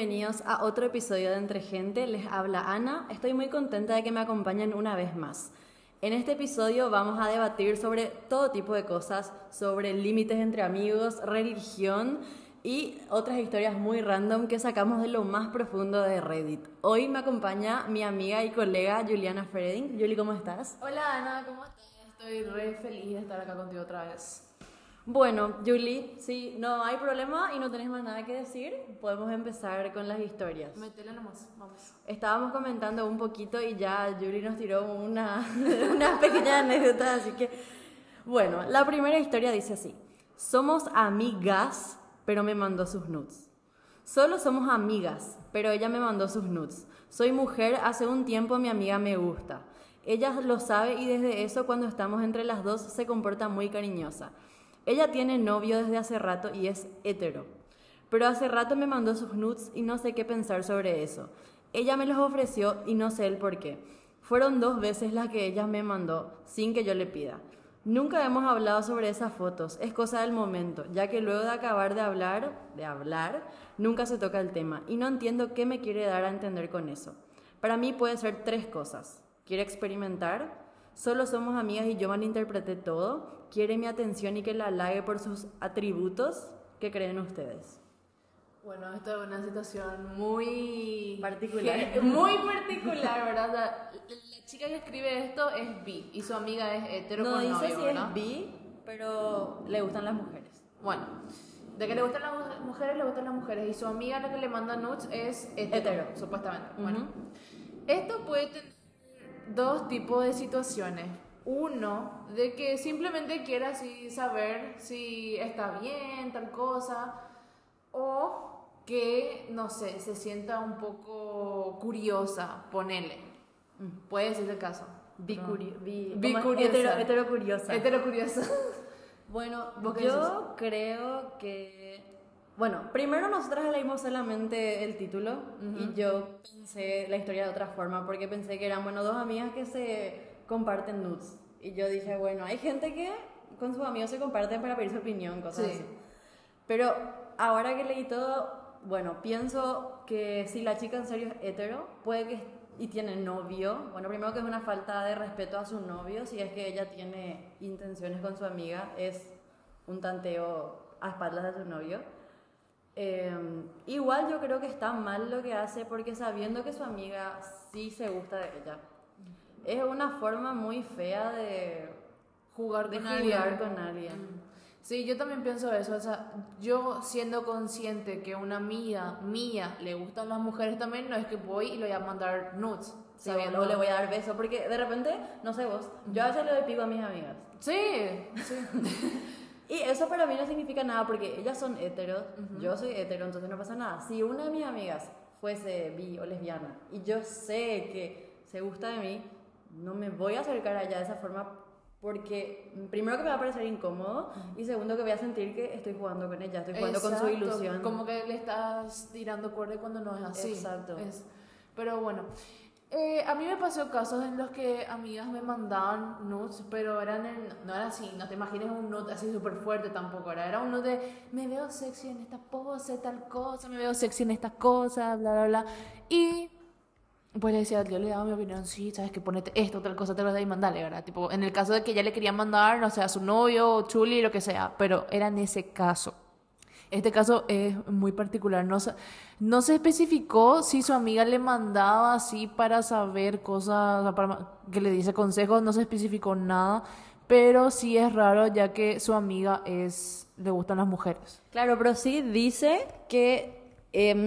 bienvenidos a otro episodio de Entre Gente. Les habla Ana. Estoy muy contenta de que me acompañen una vez más. En este episodio vamos a debatir sobre todo tipo de cosas, sobre límites entre amigos, religión y otras historias muy random que sacamos de lo más profundo de Reddit. Hoy me acompaña mi amiga y colega Juliana Freding. Juli, ¿cómo estás? Hola Ana, ¿cómo estás? Estoy re feliz de estar acá contigo otra vez. Bueno, Juli, si no hay problema y no tenés más nada que decir, podemos empezar con las historias. Métela nomás, vamos. Estábamos comentando un poquito y ya Juli nos tiró una pequeña anécdota, así que... Bueno, la primera historia dice así. Somos amigas, pero me mandó sus nudes. Solo somos amigas, pero ella me mandó sus nudes. Soy mujer, hace un tiempo mi amiga me gusta. Ella lo sabe y desde eso, cuando estamos entre las dos, se comporta muy cariñosa. Ella tiene novio desde hace rato y es hetero. Pero hace rato me mandó sus nudes y no sé qué pensar sobre eso. Ella me los ofreció y no sé el por qué. Fueron 2 veces las que ella me mandó, sin que yo le pida. Nunca hemos hablado sobre esas fotos, es cosa del momento, ya que luego de acabar de hablar, nunca se toca el tema. Y no entiendo qué me quiere dar a entender con eso. Para mí puede ser 3 cosas. ¿Quiere experimentar? Solo somos amigas y yo malinterpreté todo. ¿Quiere mi atención y que la halague por sus atributos? ¿Qué creen ustedes? Bueno, esta es una situación muy... particular. Muy particular, ¿verdad? La chica que escribe esto es bi y su amiga es hetero con novio, ¿verdad? No dice si es bi, pero le gustan las mujeres. Bueno, de que le gustan las mujeres, le gustan las mujeres. Y su amiga, la que le manda nudes, es hetero, supuestamente. Bueno, esto puede tener 2 tipos de situaciones. Uno, de que simplemente quiera así saber si está bien, tal cosa, o que, no sé, se sienta un poco curiosa, ponele. Puede ser el caso. Bicuriosa. Heterocuriosa. Bueno, yo creo que... Bueno, primero nosotras leímos solamente el título y yo pensé la historia de otra forma, porque pensé que eran, bueno, 2 amigas que se... comparten nudes, y yo dije, bueno, hay gente que con sus amigos se comparten para pedir su opinión, cosas así, pero ahora que leí todo, bueno, pienso que si la chica en serio es hetero, puede que, y tiene novio, bueno, primero que es una falta de respeto a su novio, si es que ella tiene intenciones con su amiga, es un tanteo a espaldas de su novio. Igual yo creo que está mal lo que hace, porque sabiendo que su amiga sí se gusta de ella, es una forma muy fea de jugar con alguien. Sí, yo también pienso eso. O sea, yo siendo consciente que una amiga mía le gustan las mujeres también, no es que voy y le voy a mandar nudes. Sí, o le voy a dar besos. Porque de repente, no sé vos, yo a veces le doy pico a mis amigas. Sí. Y eso para mí no significa nada porque ellas son heteros, yo soy hetero, entonces no pasa nada. Si una de mis amigas fuese bi o lesbiana y yo sé que se gusta de mí, no me voy a acercar allá de esa forma porque primero que me va a parecer incómodo y segundo que voy a sentir que estoy jugando con ella, estoy jugando con su ilusión. Como que le estás tirando cuerda cuando no es así. Exacto. Pero bueno, a mí me pasó casos en los que amigas me mandaban nudes, pero no era así, no te imagines un nude así súper fuerte tampoco, era un nude de me veo sexy en esta pose, tal cosa, me veo sexy en estas cosas, bla, bla, bla. Y... pues le decía, yo le daba mi opinión, sí, sabes que ponete esto, tal cosa, te lo da y mandale, ¿verdad? Tipo, en el caso de que ella le quería mandar, no sé, a su novio, chuli, lo que sea, pero era en ese caso. Este caso es muy particular, no se especificó si su amiga le mandaba así para saber cosas, para que le diese consejos, no se especificó nada, pero sí es raro ya que su amiga le gustan las mujeres. Claro, pero sí dice que...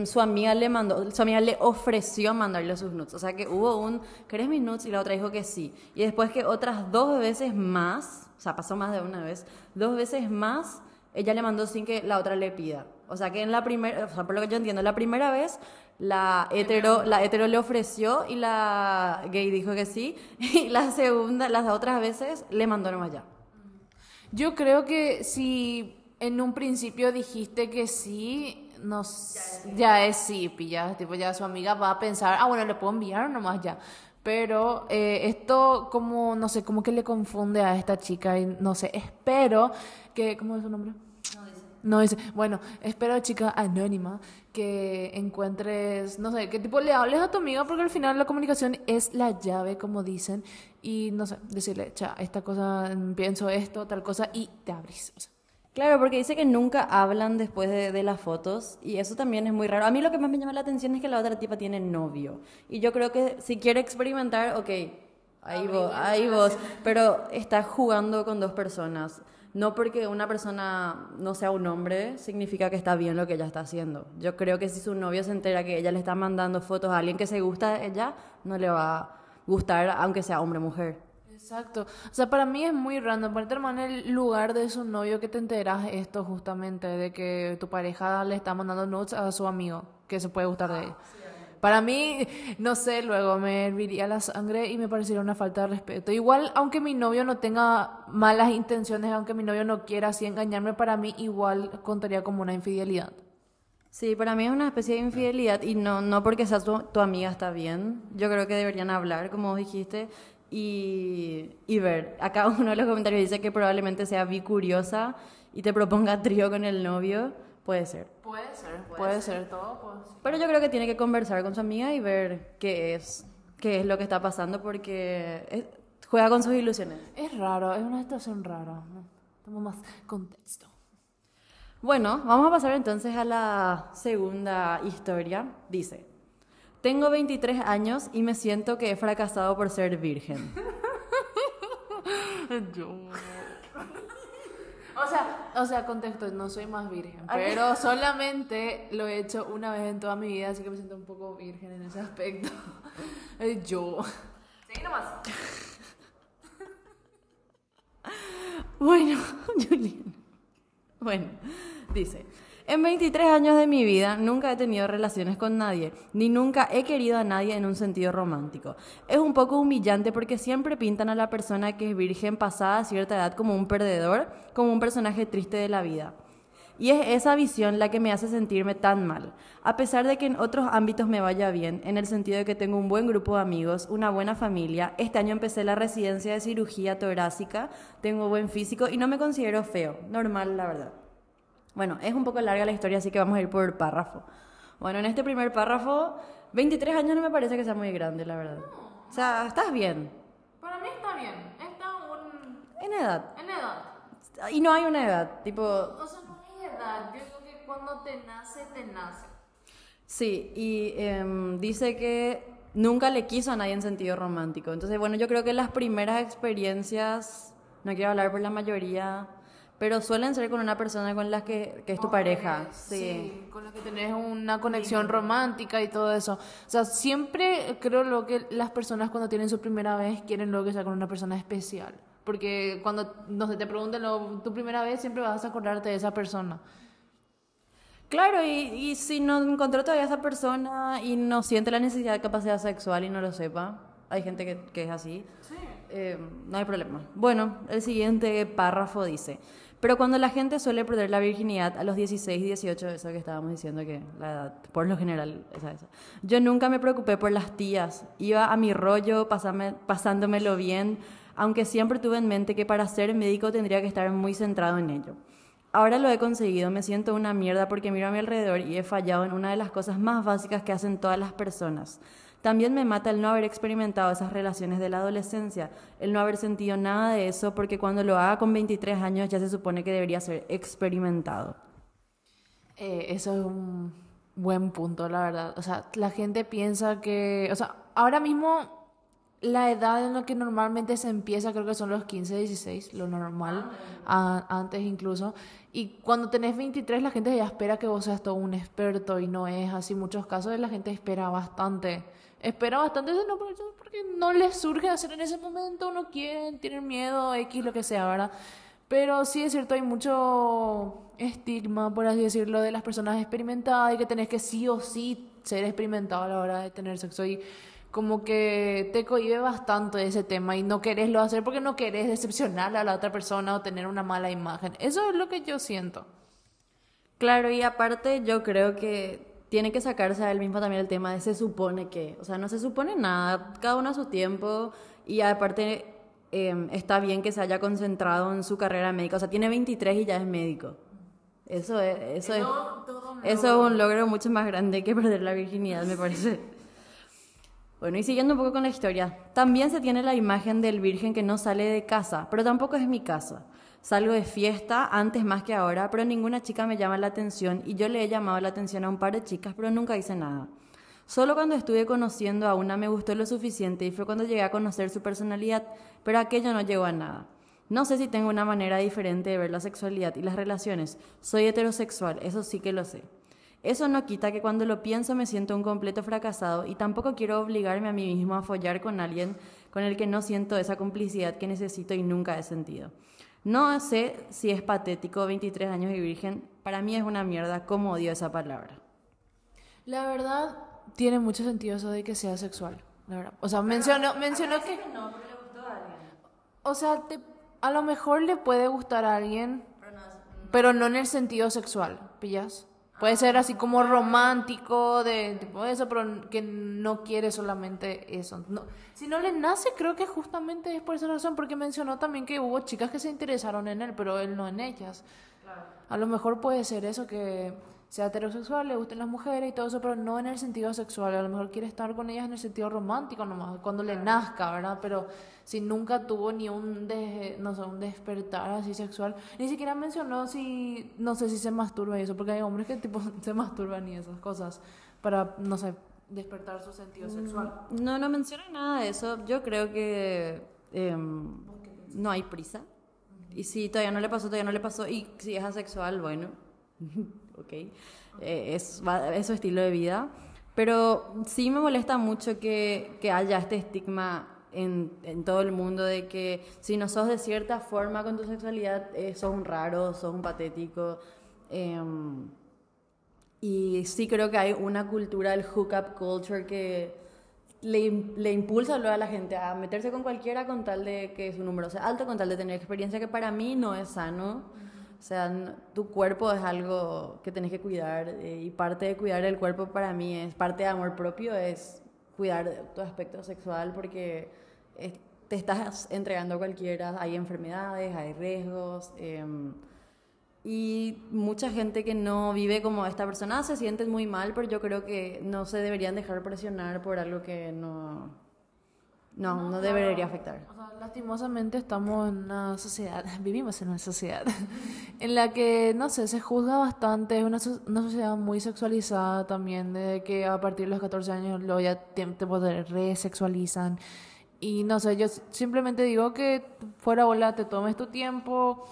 su amiga le ofreció mandarle sus nudes, o sea que hubo ¿querés mis nudes? Y la otra dijo que sí, y después que otras 2 veces más, o sea pasó más de una vez, 2 veces más, ella le mandó sin que la otra le pida, o sea que en la primera, o sea por lo que yo entiendo, la primera vez la hetero le ofreció y la gay dijo que sí, y la segunda, las otras veces le mandó nomás ya. Yo creo que si en un principio dijiste que sí, ya es sí, pillas, tipo ya su amiga va a pensar, bueno, le puedo enviar nomás ya, pero esto como, no sé, como que le confunde a esta chica y no sé, espero que, ¿cómo es su nombre? No dice. No dice, bueno, espero, chica anónima, que encuentres, no sé, que tipo le hables a tu amiga, porque al final la comunicación es la llave, como dicen, y no sé, decirle, cha, esta cosa, pienso esto, tal cosa, y te abrís. O sea. Claro, porque dice que nunca hablan después de las fotos, y eso también es muy raro. A mí lo que más me llama la atención es que la otra tipa tiene novio, y yo creo que si quiere experimentar, ok, ahí vos, pero está jugando con dos personas. No porque una persona no sea un hombre significa que está bien lo que ella está haciendo. Yo creo que si su novio se entera que ella le está mandando fotos a alguien que se gusta de ella, no le va a gustar aunque sea hombre o mujer. Exacto. O sea, para mí es muy random. Ponerte, hermano, en el lugar de su novio que te enteras esto justamente, de que tu pareja le está mandando nudes a su amigo, que se puede gustar de ella. Sí. Para mí, no sé, luego me herviría la sangre y me parecería una falta de respeto. Igual, aunque mi novio no tenga malas intenciones, aunque mi novio no quiera así engañarme, para mí igual contaría como una infidelidad. Sí, para mí es una especie de infidelidad y no porque sea tu amiga está bien. Yo creo que deberían hablar, como vos dijiste, y ver. Acá uno de los comentarios dice que probablemente sea bicuriosa y te proponga trío con el novio. Puede ser, todo puede ser. Pero yo creo que tiene que conversar con su amiga y ver qué es lo que está pasando, porque juega con sus ilusiones. Es raro, es una situación rara. Toma más contexto. Bueno, vamos a pasar entonces a la segunda historia. Dice, tengo 23 años y me siento que he fracasado por ser virgen. Yo... O sea, contexto, no soy más virgen, pero solamente lo he hecho una vez en toda mi vida, así que me siento un poco virgen en ese aspecto. Yo. Seguí nomás. Bueno, Juliana. Bueno, dice, en 23 años de mi vida nunca he tenido relaciones con nadie, ni nunca he querido a nadie en un sentido romántico. Es un poco humillante porque siempre pintan a la persona que es virgen pasada cierta edad como un perdedor, como un personaje triste de la vida. Y es esa visión la que me hace sentirme tan mal, a pesar de que en otros ámbitos me vaya bien, en el sentido de que tengo un buen grupo de amigos, una buena familia. Este año empecé la residencia de cirugía torácica, tengo buen físico y no me considero feo, normal la verdad. Bueno, es un poco larga la historia, así que vamos a ir por párrafo. Bueno, en este primer párrafo, 23 años no me parece que sea muy grande, la verdad. No. O sea, estás bien. Para mí está bien. En edad. Y no hay una edad, tipo... O sea, no hay edad. Yo creo que cuando te nace, te nace. Sí, y dice que nunca le quiso a nadie en sentido romántico. Entonces, bueno, yo creo que las primeras experiencias, no quiero hablar por la mayoría... Pero suelen ser con una persona con la que es tu pareja. Sí, con la que tenés una conexión romántica y todo eso. O sea, siempre creo lo que las personas cuando tienen su primera vez quieren lo que sea con una persona especial. Porque cuando no sé, te preguntan tu primera vez, siempre vas a acordarte de esa persona. Claro, y si no encontró todavía a esa persona y no siente la necesidad de capacidad sexual y no lo sepa, hay gente que es así. Sí. No hay problema. Bueno, el siguiente párrafo dice... Pero cuando la gente suele perder la virginidad a los 16 y 18, eso que estábamos diciendo que la edad, por lo general, esa. Yo nunca me preocupé por las tías, iba a mi rollo, pasándomelo bien, aunque siempre tuve en mente que para ser médico tendría que estar muy centrado en ello. Ahora lo he conseguido, me siento una mierda porque miro a mi alrededor y he fallado en una de las cosas más básicas que hacen todas las personas. También me mata el no haber experimentado esas relaciones de la adolescencia, el no haber sentido nada de eso, porque cuando lo haga con 23 años ya se supone que debería ser experimentado. Eso es un buen punto, la verdad. O sea, la gente piensa que... O sea, ahora mismo la edad en la que normalmente se empieza creo que son los 15, 16, lo normal, antes incluso. Y cuando tenés 23 la gente ya espera que vos seas todo un experto y no es así. En muchos casos la gente espera bastante... no, porque no les surge hacer en ese momento, no quieren, tienen miedo, X, lo que sea, ¿verdad? Pero sí es cierto, hay mucho estigma, por así decirlo, de las personas experimentadas y que tenés que sí o sí ser experimentado a la hora de tener sexo y como que te cohibe bastante ese tema y no querés lo hacer porque no querés decepcionar a la otra persona o tener una mala imagen. Eso es lo que yo siento. Claro, y aparte yo creo que... Tiene que sacarse a él mismo también el tema de se supone que... O sea, no se supone nada, cada uno a su tiempo. Y aparte está bien que se haya concentrado en su carrera médica. O sea, tiene 23 y ya es médico. Eso es un logro mucho más grande que perder la virginidad, me parece. Bueno, y siguiendo un poco con la historia, también se tiene la imagen del virgen que no sale de casa, pero tampoco es mi caso. Salgo de fiesta, antes más que ahora, pero ninguna chica me llama la atención y yo le he llamado la atención a un par de chicas, pero nunca hice nada. Solo cuando estuve conociendo a una me gustó lo suficiente y fue cuando llegué a conocer su personalidad, pero aquello no llegó a nada. No sé si tengo una manera diferente de ver la sexualidad y las relaciones. Soy heterosexual, eso sí que lo sé. Eso no quita que cuando lo pienso me siento un completo fracasado y tampoco quiero obligarme a mí mismo a follar con alguien con el que no siento esa complicidad que necesito y nunca he sentido. No sé si es patético, 23 años y virgen, para mí es una mierda, cómo odio esa palabra. La verdad, tiene mucho sentido eso de que sea sexual, la verdad. O sea, mencionó que no, pero le gustó a alguien. O sea, a lo mejor le puede gustar a alguien, pero no en el sentido sexual, ¿pillas? Puede ser así como romántico, de tipo eso, pero que no quiere solamente eso. No. Si no le nace, creo que justamente es por esa razón, porque mencionó también que hubo chicas que se interesaron en él, pero él no en ellas. Claro. A lo mejor puede ser eso, que sea heterosexual, le gusten las mujeres y todo eso, pero no en el sentido sexual. A lo mejor quiere estar con ellas en el sentido romántico nomás, cuando le nazca, ¿verdad? Pero si nunca tuvo ni un despertar así sexual, ni siquiera mencionó no sé si se masturba y eso, porque hay hombres que tipo se masturban y esas cosas para, no sé, despertar su sentido sexual. No menciona nada de eso. Yo creo que no hay prisa. Y si todavía no le pasó, y si es asexual, bueno, okay. Es su estilo de vida, pero sí me molesta mucho que haya este estigma en todo el mundo de que si no sos de cierta forma con tu sexualidad, sos un raro, sos un patético, y sí creo que hay una cultura del hookup culture que le impulsa luego a la gente a meterse con cualquiera con tal de que su número sea alto, con tal de tener experiencia, que para mí no es sano. O sea, tu cuerpo es algo que tenés que cuidar, y parte de cuidar el cuerpo para mí es parte de amor propio, es cuidar tu aspecto sexual, porque te estás entregando a cualquiera. Hay enfermedades, hay riesgos, y mucha gente que no vive como esta persona se siente muy mal, pero yo creo que no se deberían dejar presionar por algo que no debería afectar. O sea, lastimosamente vivimos en una sociedad en la que, no sé, se juzga bastante. Es una sociedad muy sexualizada también, de que a partir de los 14 años luego ya te resexualizan. Y no sé, yo simplemente digo que fuera bola, te tomes tu tiempo,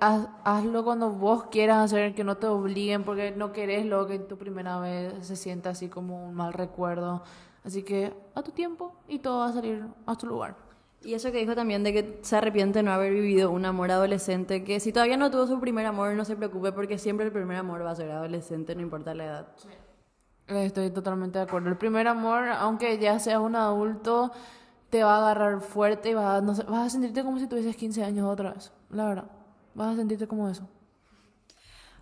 hazlo cuando vos quieras hacer, que no te obliguen, porque no querés luego que tu primera vez se sienta así como un mal recuerdo. Así que a tu tiempo y todo va a salir a tu lugar. Y eso que dijo también de que se arrepiente de no haber vivido un amor adolescente, que si todavía no tuvo su primer amor, no se preocupe, porque siempre el primer amor va a ser adolescente, no importa la edad. Sí. Estoy totalmente de acuerdo. El primer amor, aunque ya seas un adulto, te va a agarrar fuerte y vas a sentirte como si tuvieses 15 años otra vez. La verdad, vas a sentirte como eso.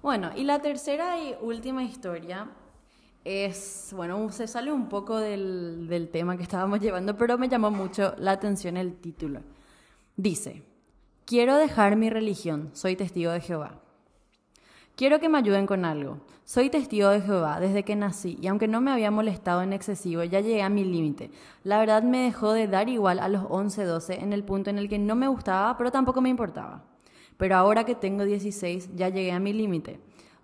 Bueno, y la tercera y última historia es, bueno, se sale un poco del tema que estábamos llevando, pero me llamó mucho la atención el título. Dice: quiero dejar mi religión, soy testigo de Jehová. Quiero que me ayuden con algo. Soy testigo de Jehová desde que nací, y aunque no me había molestado en excesivo, ya llegué a mi límite. La verdad me dejó de dar igual a los 11, 12, en el punto en el que no me gustaba, pero tampoco me importaba. Pero ahora que tengo 16, ya llegué a mi límite.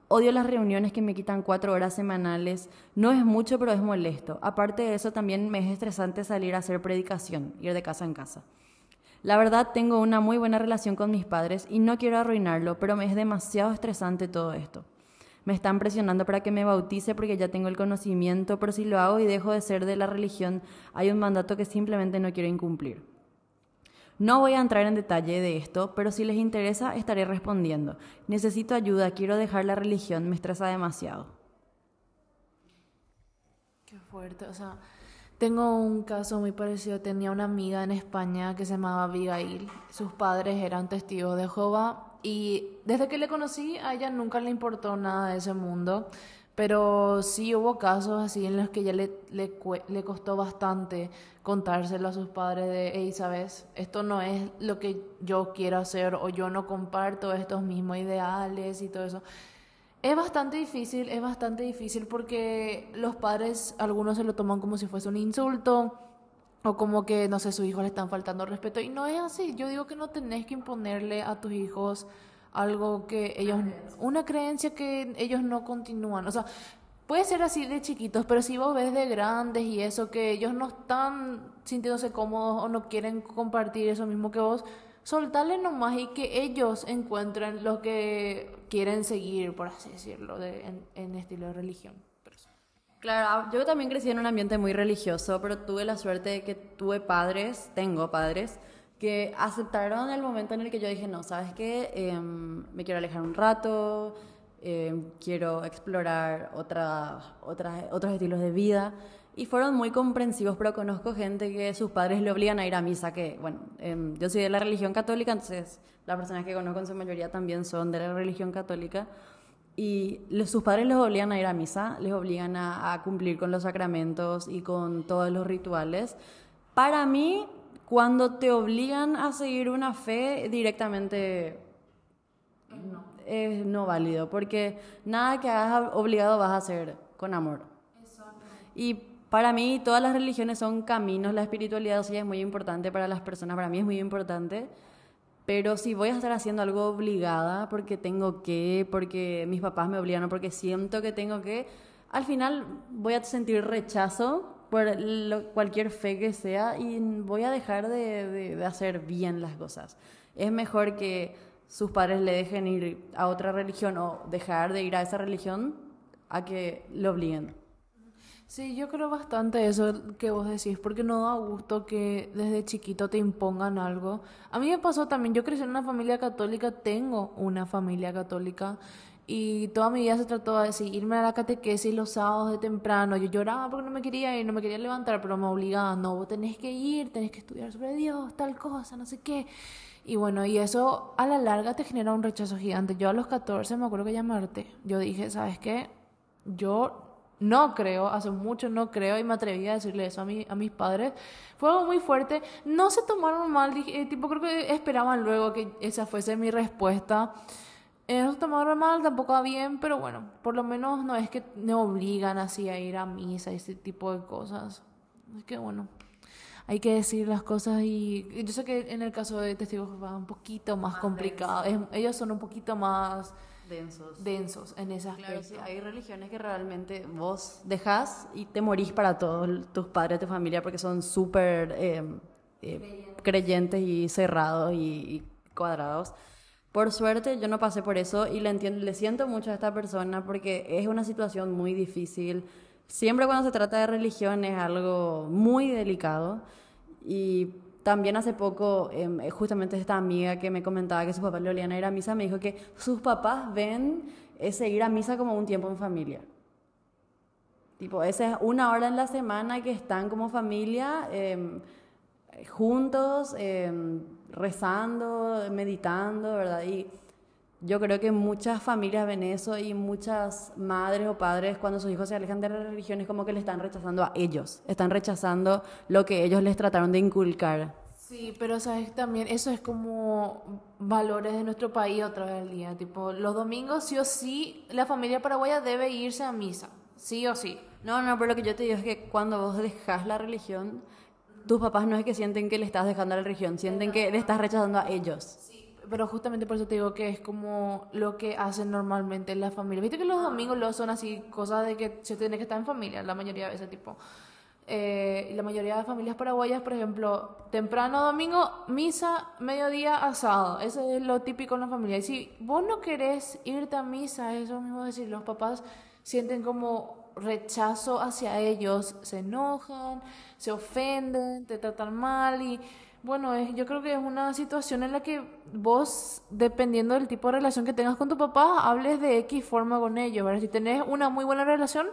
Odio las reuniones que me quitan 4 horas semanales. No es mucho, pero es molesto. Aparte de eso, también me es estresante salir a hacer predicación, ir de casa en casa. La verdad, tengo una muy buena relación con mis padres y no quiero arruinarlo, pero me es demasiado estresante todo esto. Me están presionando para que me bautice porque ya tengo el conocimiento, pero si lo hago y dejo de ser de la religión, hay un mandato que simplemente no quiero incumplir. No voy a entrar en detalle de esto, pero si les interesa estaré respondiendo. Necesito ayuda, quiero dejar la religión, me estresa demasiado. Qué fuerte. O sea, tengo un caso muy parecido. Tenía una amiga en España que se llamaba Abigail. Sus padres eran testigos de Jehová y desde que le conocí a ella nunca le importó nada de ese mundo. Pero sí hubo casos así en los que ya le costó bastante contárselo a sus padres de, hey, ¿sabes? Esto no es lo que yo quiero hacer, o yo no comparto estos mismos ideales y todo eso. Es bastante difícil porque los padres, algunos se lo toman como si fuese un insulto, o como que, no sé, sus hijos le están faltando respeto. Y no es así. Yo digo que no tenés que imponerle a tus hijos algo que ellos, una creencia que ellos no continúan. O sea, puede ser así de chiquitos, pero si vos ves de grandes y eso, que ellos no están sintiéndose cómodos o no quieren compartir eso mismo que vos, soltale nomás y que ellos encuentren lo que quieren seguir, por así decirlo, en estilo de religión. Claro, yo también crecí en un ambiente muy religioso, pero tuve la suerte de que tengo padres, que aceptaron el momento en el que yo dije, no, ¿sabes qué? Me quiero alejar un rato, quiero explorar otros estilos de vida. Y fueron muy comprensivos, pero conozco gente que sus padres le obligan a ir a misa, que, bueno, yo soy de la religión católica, entonces las personas que conozco en su mayoría también son de la religión católica, y sus padres les obligan a ir a misa, les obligan a cumplir con los sacramentos y con todos los rituales. Para mí, cuando te obligan a seguir una fe, directamente es no válido, porque nada que hagas obligado vas a hacer con amor. Exacto. Y para mí todas las religiones son caminos, la espiritualidad sí es muy importante para las personas, para mí es muy importante, pero si voy a estar haciendo algo obligada porque tengo que, porque mis papás me obligaron, porque siento que tengo que, al final voy a sentir rechazo por cualquier fe que sea, y voy a dejar de hacer bien las cosas. Es mejor que sus padres le dejen ir a otra religión o dejar de ir a esa religión a que lo obliguen. Sí, yo creo bastante eso que vos decís, porque no da gusto que desde chiquito te impongan algo. A mí me pasó también, yo crecí en una familia católica, tengo una familia católica, y toda mi vida se trató de irme a la catequesis los sábados de temprano. Yo lloraba porque no me quería ir, no me quería levantar, pero me obligaban, no, vos tenés que ir, tenés que estudiar sobre Dios, tal cosa, no sé qué. Y bueno, y eso a la larga te genera un rechazo gigante. Yo a los 14 me acuerdo que llamarte, yo dije, ¿sabes qué? Yo no creo, hace mucho no creo, y me atreví a decirle eso a mis padres. Fue algo muy fuerte, no se tomaron mal, tipo creo que esperaban luego que esa fuese mi respuesta. No se tomaron mal, tampoco va bien, pero bueno, por lo menos no es que me obligan así a ir a misa y ese tipo de cosas. Es que bueno, hay que decir las cosas, y yo sé que en el caso de testigos va un poquito más complicado, ellos son un poquito más densos en ese aspecto. Claro, sí, hay religiones que realmente vos dejás y te morís para todos tus padres, tu familia, porque son súper creyentes y cerrados y cuadrados. Por suerte yo no pasé por eso, y le siento mucho a esta persona porque es una situación muy difícil. Siempre cuando se trata de religión es algo muy delicado. Y también hace poco, justamente esta amiga que me comentaba que sus papás le olían a ir a misa, me dijo que sus papás ven ese ir a misa como un tiempo en familia. Tipo, esa es una hora en la semana que están como familia, juntos, rezando, meditando, ¿verdad? Y yo creo que muchas familias ven eso, y muchas madres o padres, cuando sus hijos se alejan de las religiones, como que le están rechazando a ellos, están rechazando lo que ellos les trataron de inculcar. Sí, pero sabes también, eso es como valores de nuestro país otra vez al día, tipo los domingos sí o sí la familia paraguaya debe irse a misa, sí o sí. No, pero lo que yo te digo es que cuando vos dejás la religión, tus papás no es que sienten que le estás dejando a la religión, sienten que le estás rechazando a ellos. Sí. Pero justamente por eso te digo que es como lo que hacen normalmente las familias. Viste que los domingos luego son así, cosas de que se tiene que estar en familia, la mayoría de veces, tipo. La mayoría de familias paraguayas, por ejemplo, temprano domingo, misa, mediodía, asado. Eso es lo típico en la familia. Y si vos no querés irte a misa, eso mismo decir, los papás sienten como rechazo hacia ellos, se enojan, se ofenden, te tratan mal y... Bueno, yo creo que es una situación en la que vos, dependiendo del tipo de relación que tengas con tu papá, hables de X forma con ellos, ¿verdad? Si tenés una muy buena relación,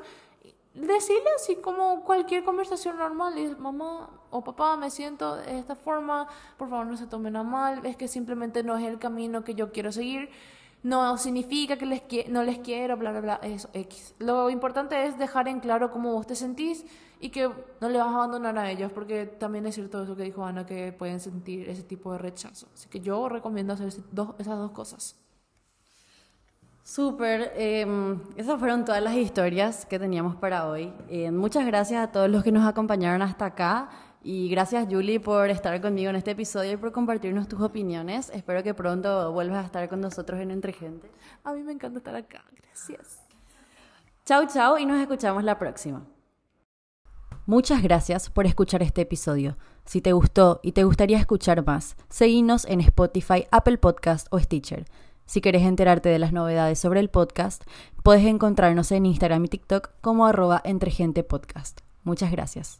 decile así como cualquier conversación normal. Y, mamá o papá, me siento de esta forma, por favor no se tomen a mal, es que simplemente no es el camino que yo quiero seguir. no significa que no les quiero, bla, bla, bla, eso, X. Lo importante es dejar en claro cómo vos te sentís y que no le vas a abandonar a ellos, porque también es cierto eso que dijo Ana, que pueden sentir ese tipo de rechazo. Así que yo recomiendo hacer esas dos cosas. Súper, esas fueron todas las historias que teníamos para hoy. Muchas gracias a todos los que nos acompañaron hasta acá. Y gracias, Julie, por estar conmigo en este episodio y por compartirnos tus opiniones. Espero que pronto vuelvas a estar con nosotros en Entre Gente. A mí me encanta estar acá. Gracias. Chau, chau, y nos escuchamos la próxima. Muchas gracias por escuchar este episodio. Si te gustó y te gustaría escuchar más, seguinos en Spotify, Apple Podcast o Stitcher. Si querés enterarte de las novedades sobre el podcast, puedes encontrarnos en Instagram y TikTok como @EntreGentePodcast. Muchas gracias.